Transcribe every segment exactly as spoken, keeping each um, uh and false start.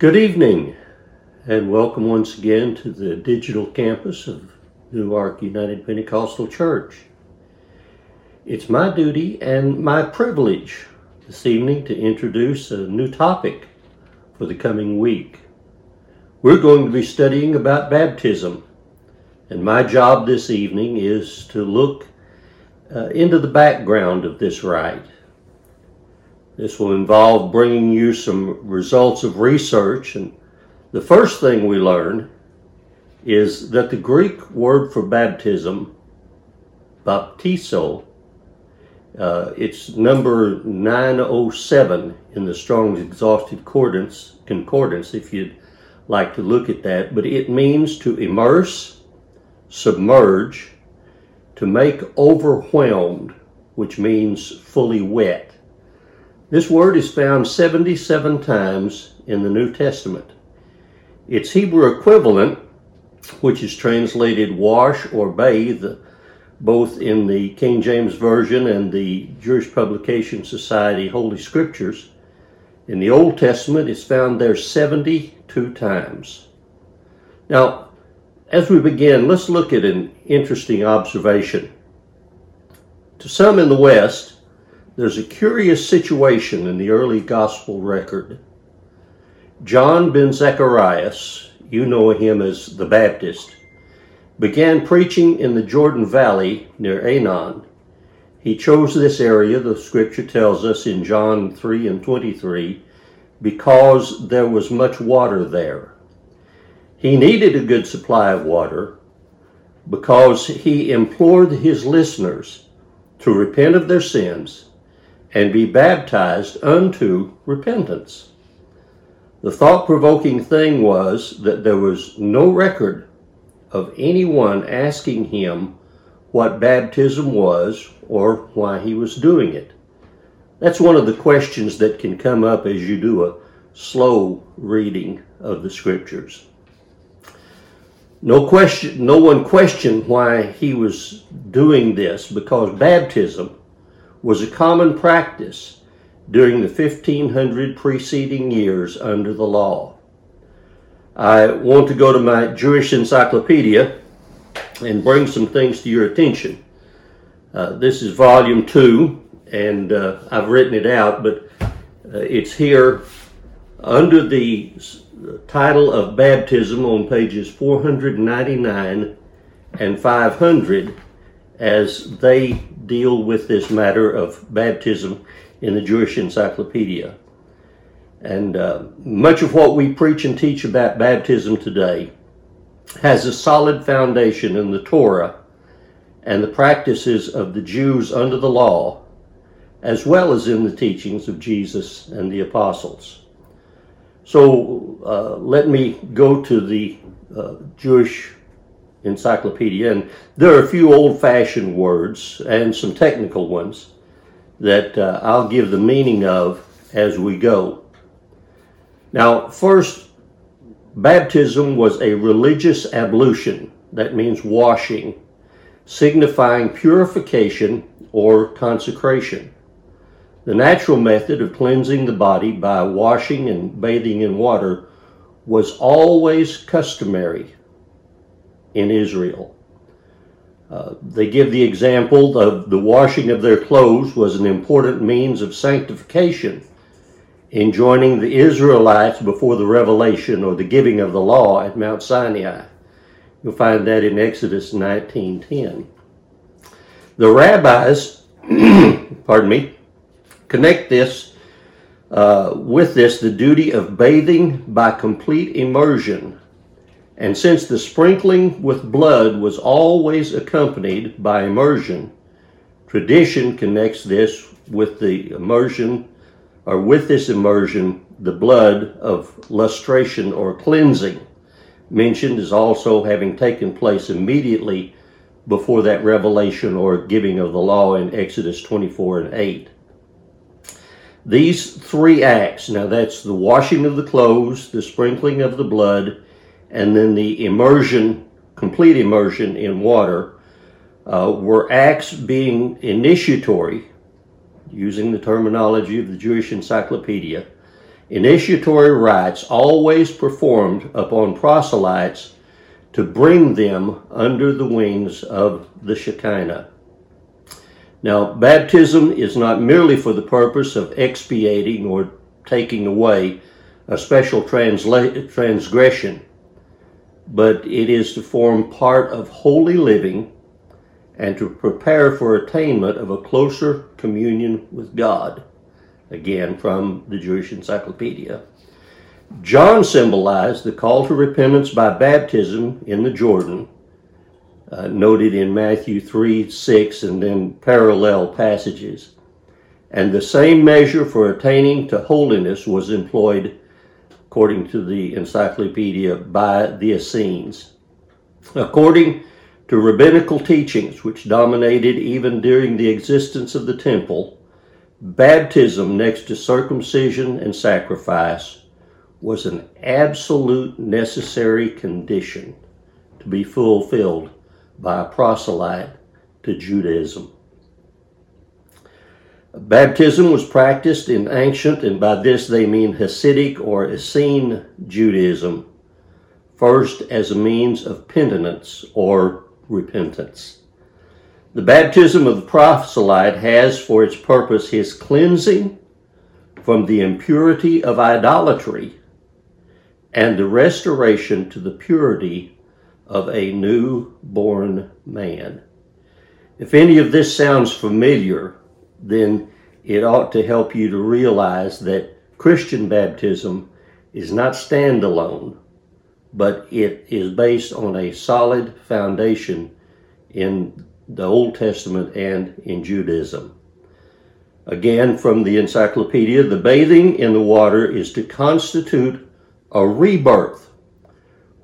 Good evening, and welcome once again to the digital campus of Newark United Pentecostal Church. It's my duty and my privilege this evening to introduce a new topic for the coming week. We're going to be studying about baptism, and my job this evening is to look uh, into the background of this rite. This will involve bringing you some results of research, and the first thing we learn is that the Greek word for baptism, baptizo, uh, it's number nine oh seven in the Strong's Exhaustive Concordance, if you'd like to look at that, but it means to immerse, submerge, to make overwhelmed, which means fully wet. This word is found seventy-seven times in the New Testament. Its Hebrew equivalent, which is translated wash or bathe, both in the King James Version and the Jewish Publication Society Holy Scriptures, in the Old Testament is found there seventy-two times. Now, as we begin, let's look at an interesting observation. To some in the West, there's a curious situation in the early gospel record. John Ben Zecharias, you know him as the Baptist, began preaching in the Jordan Valley near Anon. He chose this area, the scripture tells us in John three and twenty-three, because there was much water there. He needed a good supply of water because he implored his listeners to repent of their sins and be baptized unto repentance. The thought-provoking thing was that there was no record of anyone asking him what baptism was or why he was doing it. That's one of the questions that can come up as you do a slow reading of the scriptures. No question, no one questioned why he was doing this, because baptism was a common practice during the fifteen hundred preceding years under the law. I want to go to my Jewish Encyclopedia and bring some things to your attention. Uh, this is volume two, and uh, I've written it out, but uh, it's here under the title of Baptism on pages four ninety-nine and five hundred, as they deal with this matter of baptism in the Jewish Encyclopedia. And uh, much of what we preach and teach about baptism today has a solid foundation in the Torah and the practices of the Jews under the law, as well as in the teachings of Jesus and the apostles. So uh, let me go to the uh, Jewish Encyclopedia, and there are a few old-fashioned words and some technical ones that uh, I'll give the meaning of as we go. Now, first, baptism was a religious ablution, that means washing, signifying purification or consecration. The natural method of cleansing the body by washing and bathing in water was always customary in Israel. Uh, they give the example of the washing of their clothes was an important means of sanctification in joining the Israelites before the revelation or the giving of the law at Mount Sinai. You'll find that in Exodus nineteen ten. The rabbis, pardon me, connect this uh, with this, the duty of bathing by complete immersion. And since the sprinkling with blood was always accompanied by immersion, tradition connects this with the immersion, or with this immersion, the blood of lustration or cleansing, mentioned as also having taken place immediately before that revelation or giving of the law in Exodus twenty-four and eight. These three acts, now that's the washing of the clothes, the sprinkling of the blood, and then the immersion, complete immersion in water, uh, were acts being initiatory, using the terminology of the Jewish Encyclopedia, initiatory rites always performed upon proselytes to bring them under the wings of the Shekinah. Now, baptism is not merely for the purpose of expiating or taking away a special transla- transgression, but it is to form part of holy living and to prepare for attainment of a closer communion with God. Again, from the Jewish Encyclopedia. John symbolized the call to repentance by baptism in the Jordan, uh, noted in Matthew three, six, and then parallel passages. And the same measure for attaining to holiness was employed, according to the encyclopedia, by the Essenes. According to rabbinical teachings, which dominated even during the existence of the temple, baptism, next to circumcision and sacrifice, was an absolute necessary condition to be fulfilled by a proselyte to Judaism. Baptism was practiced in ancient, and by this they mean Hasidic or Essene Judaism, first as a means of penitence or repentance. The baptism of the proselyte has for its purpose his cleansing from the impurity of idolatry and the restoration to the purity of a newborn man. If any of this sounds familiar, then it ought to help you to realize that Christian baptism is not standalone, but it is based on a solid foundation in the Old Testament and in Judaism. Again, from the encyclopedia, the bathing in the water is to constitute a rebirth.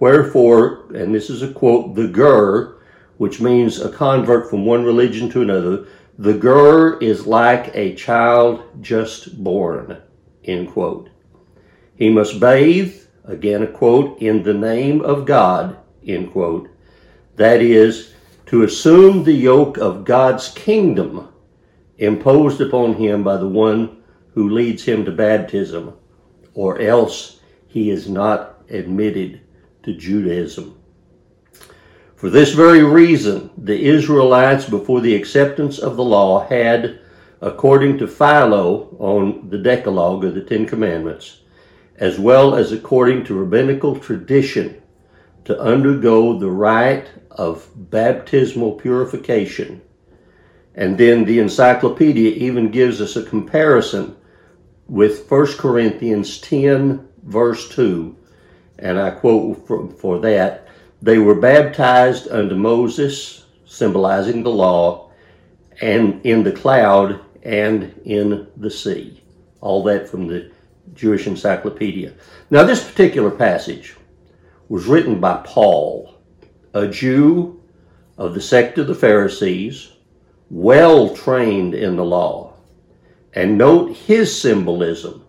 Wherefore, and this is a quote, the ger, which means a convert from one religion to another, the ger is like a child just born, end quote. He must bathe, again a quote, in the name of God, end quote. That is, to assume the yoke of God's kingdom imposed upon him by the one who leads him to baptism, or else he is not admitted to Judaism. For this very reason, the Israelites before the acceptance of the law had, according to Philo on the Decalogue of the Ten Commandments, as well as according to rabbinical tradition, to undergo the rite of baptismal purification. And then the encyclopedia even gives us a comparison with First Corinthians ten, verse two. And I quote for, for that, they were baptized unto Moses, symbolizing the law, and in the cloud and in the sea. All that from the Jewish Encyclopedia. Now, this particular passage was written by Paul, a Jew of the sect of the Pharisees, well trained in the law. And note his symbolism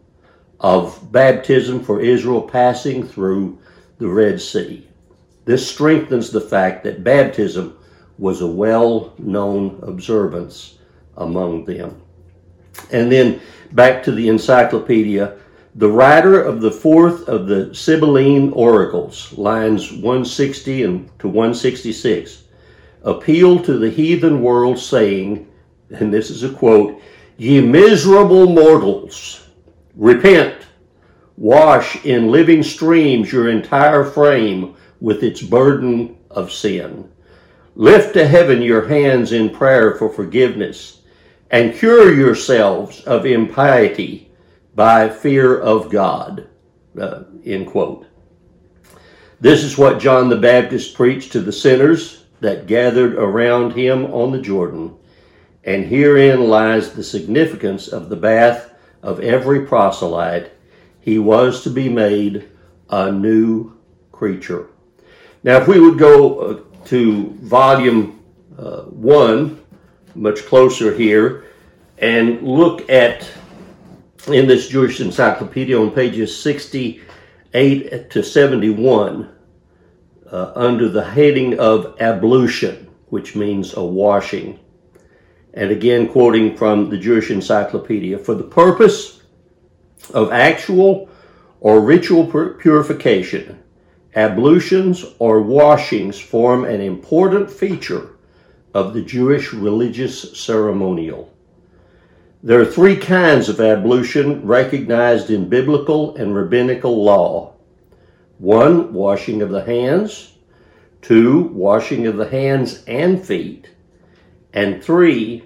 of baptism for Israel passing through the Red Sea. This strengthens the fact that baptism was a well-known observance among them. And then back to the encyclopedia, the writer of the fourth of the Sibylline Oracles, lines one sixty and to one sixty-six, appealed to the heathen world saying, and this is a quote, "Ye miserable mortals, repent, wash in living streams your entire frame with its burden of sin. Lift to heaven your hands in prayer for forgiveness, and cure yourselves of impiety by fear of God," uh, end quote. This is what John the Baptist preached to the sinners that gathered around him on the Jordan, and herein lies the significance of the bath of every proselyte. He was to be made a new creature. Now, if we would go to volume uh, one, much closer here, and look at, in this Jewish Encyclopedia on pages sixty-eight to seventy-one, uh, under the heading of ablution, which means a washing. And again, quoting from the Jewish Encyclopedia, for the purpose of actual or ritual purification. Ablutions or washings form an important feature of the Jewish religious ceremonial. There are three kinds of ablution recognized in biblical and rabbinical law. One, washing of the hands. Two, washing of the hands and feet. And three,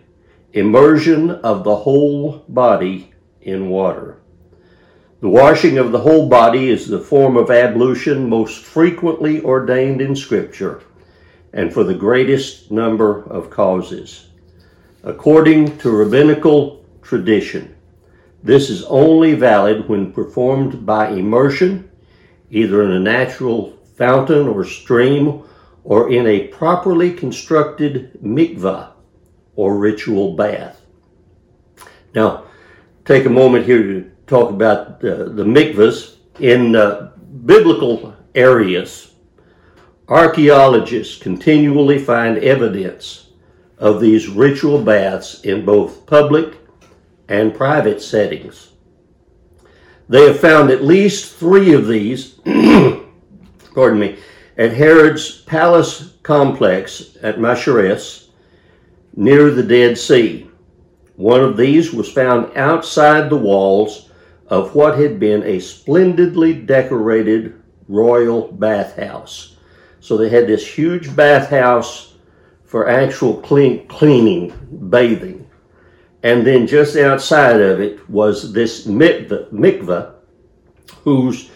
immersion of the whole body in water. The washing of the whole body is the form of ablution most frequently ordained in Scripture, and for the greatest number of causes. According to rabbinical tradition, this is only valid when performed by immersion, either in a natural fountain or stream, or in a properly constructed mikvah, or ritual bath. Now, take a moment here to talk about uh, the mikvahs. In uh, biblical areas, archaeologists continually find evidence of these ritual baths in both public and private settings. They have found at least three of these, pardon me, at Herod's palace complex at Machaerus, near the Dead Sea. One of these was found outside the walls of what had been a splendidly decorated royal bathhouse. So they had this huge bathhouse for actual clean, cleaning, bathing. And then just outside of it was this mikvah, whose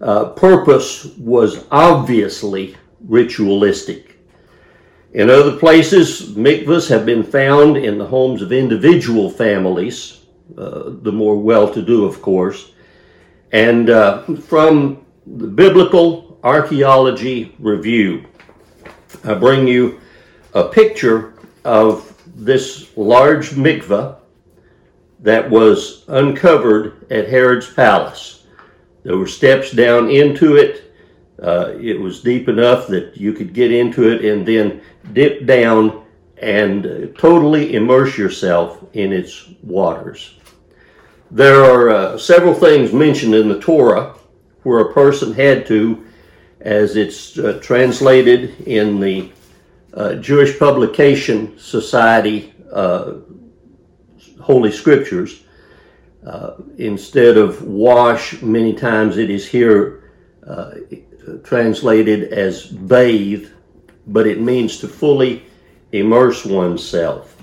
uh, purpose was obviously ritualistic. In other places, mikvahs have been found in the homes of individual families, uh, the more well-to-do, of course. And uh, from the Biblical Archaeology Review, I bring you a picture of this large mikvah that was uncovered at Herod's palace. There were steps down into it. Uh, it was deep enough that you could get into it and then dip down and uh, totally immerse yourself in its waters. There are uh, several things mentioned in the Torah where a person had to, as it's uh, translated in the uh, Jewish Publication Society uh, Holy Scriptures, uh, instead of wash, many times it is here uh, translated as bathe, but it means to fully immerse oneself.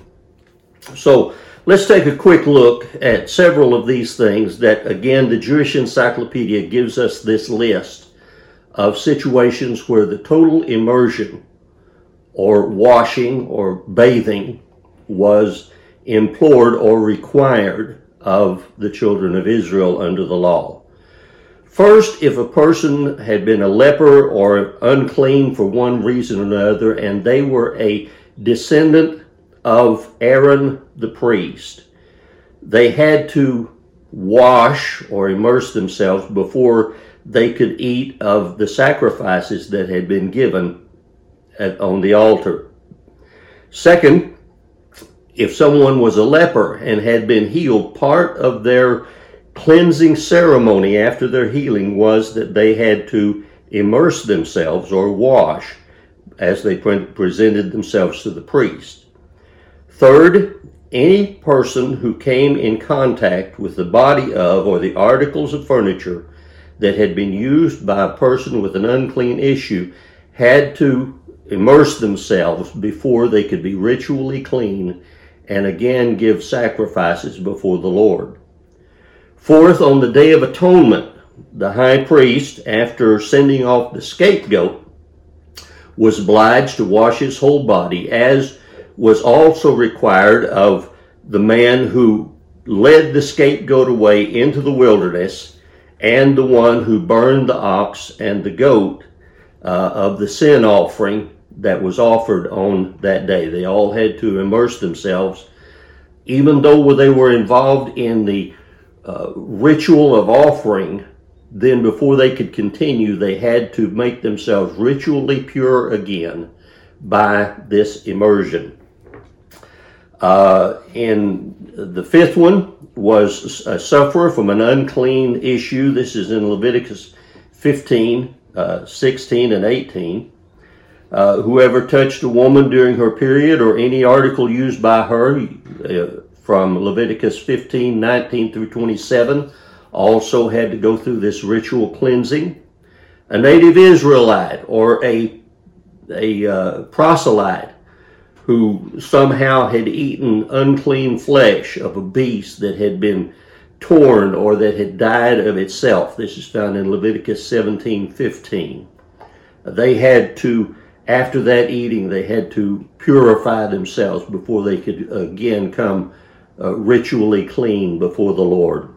So let's take a quick look at several of these things that, again, the Jewish Encyclopedia gives us this list of situations where the total immersion or washing or bathing was implored or required of the children of Israel under the law. First, if a person had been a leper or unclean for one reason or another, and they were a descendant of Aaron the priest, they had to wash or immerse themselves before they could eat of the sacrifices that had been given at, on the altar. Second, if someone was a leper and had been healed, part of their cleansing ceremony after their healing was that they had to immerse themselves or wash as they pre- presented themselves to the priest. Third, any person who came in contact with the body of or the articles of furniture that had been used by a person with an unclean issue had to immerse themselves before they could be ritually clean and again give sacrifices before the Lord. Fourth, on the Day of Atonement, the high priest, after sending off the scapegoat, was obliged to wash his whole body, as was also required of the man who led the scapegoat away into the wilderness and the one who burned the ox and the goat uh, of the sin offering that was offered on that day. They all had to immerse themselves, even though they were involved in the Uh, ritual of offering. Then before they could continue, they had to make themselves ritually pure again by this immersion. Uh, and the fifth one was a sufferer from an unclean issue. This is in Leviticus fifteen, uh, sixteen, and eighteen. Uh, whoever touched a woman during her period or any article used by her, uh, from Leviticus fifteen, nineteen through twenty-seven, also had to go through this ritual cleansing. A native Israelite or a, a uh, proselyte who somehow had eaten unclean flesh of a beast that had been torn or that had died of itself. This is found in Leviticus seventeen fifteen. They had to, after that eating, they had to purify themselves before they could again come uh, ritually clean before the Lord.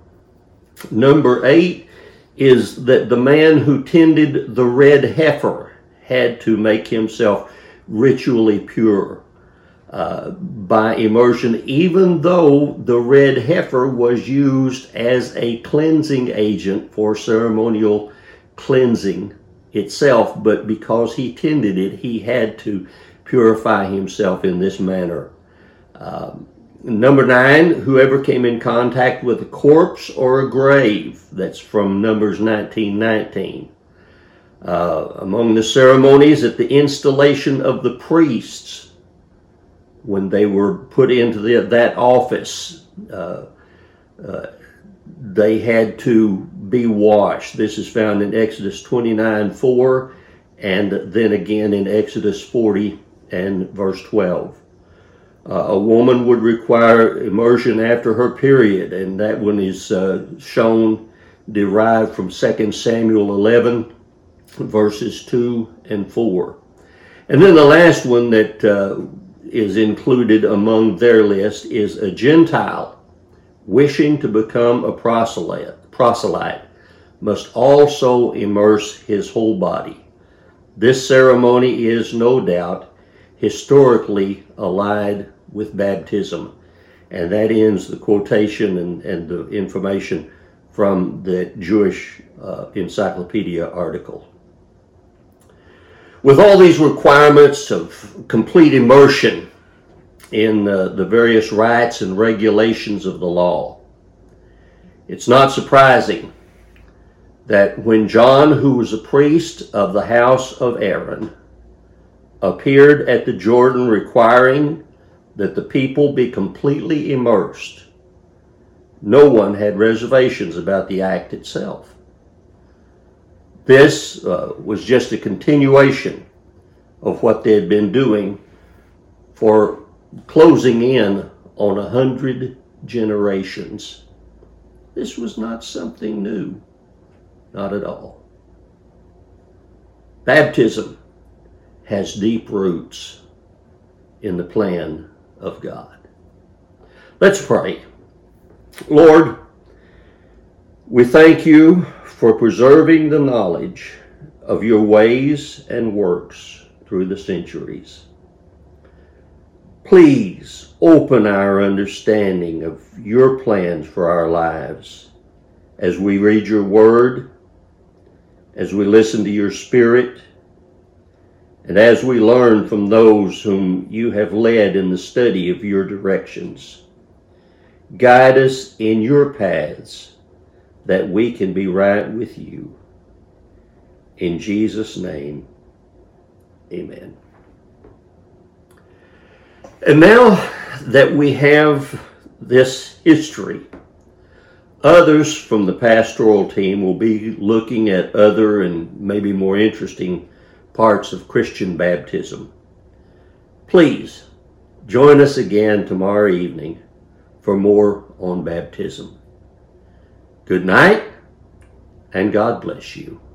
Number eight is that the man who tended the red heifer had to make himself ritually pure Uh, by immersion, even though the red heifer was used as a cleansing agent for ceremonial cleansing itself, but because he tended it, he had to purify himself in this manner. Uh, number nine, whoever came in contact with a corpse or a grave, that's from Numbers nineteen nineteen. Uh, among the ceremonies at the installation of the priests, when they were put into the, that office, uh, uh, they had to be washed. This is found in Exodus twenty-nine four, and then again in Exodus forty and verse twelve. Uh, a woman would require immersion after her period, and that one is uh, shown, derived from Second Samuel eleven, verses two and four. And then the last one that uh, is included among their list is a Gentile wishing to become a proselyte proselyte must also immerse his whole body. This ceremony is no doubt historically allied with baptism. And that ends the quotation and, and the information from the Jewish uh, Encyclopedia article. With all these requirements of complete immersion in uh, the various rites and regulations of the law, it's not surprising that when John, who was a priest of the house of Aaron, appeared at the Jordan requiring that the people be completely immersed, no one had reservations about the act itself. This uh, was just a continuation of what they had been doing for closing in on a hundred generations. This was not something new, not at all. Baptism has deep roots in the plan of God. Let's pray. Lord, we thank you for preserving the knowledge of your ways and works through the centuries. Please open our understanding of your plans for our lives as we read your word, as we listen to your spirit, and as we learn from those whom you have led in the study of your directions. Guide us in your paths, that we can be right with you. In Jesus' name, amen. And now that we have this history, others from the pastoral team will be looking at other and maybe more interesting parts of Christian baptism. Please join us again tomorrow evening for more on baptism. Good night, and God bless you.